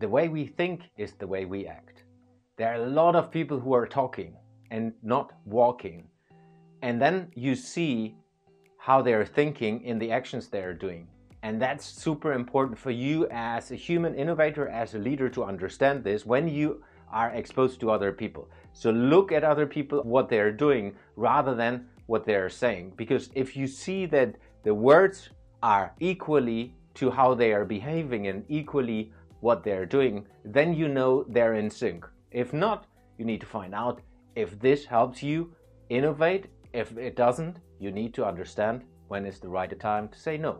The way we think is the way we act. There are a lot of people who are talking and not walking. And then you see how they're thinking in the actions they're doing. And that's super important for you as a human innovator, as a leader, to understand this when you are exposed to other people. So look at other people, what they're doing, rather than what they're saying. Because if you see that the words are equally to how they are behaving and equally what they're doing, then you know they're in sync. If not, you need to find out if this helps you innovate. If it doesn't, you need to understand when is the right time to say no.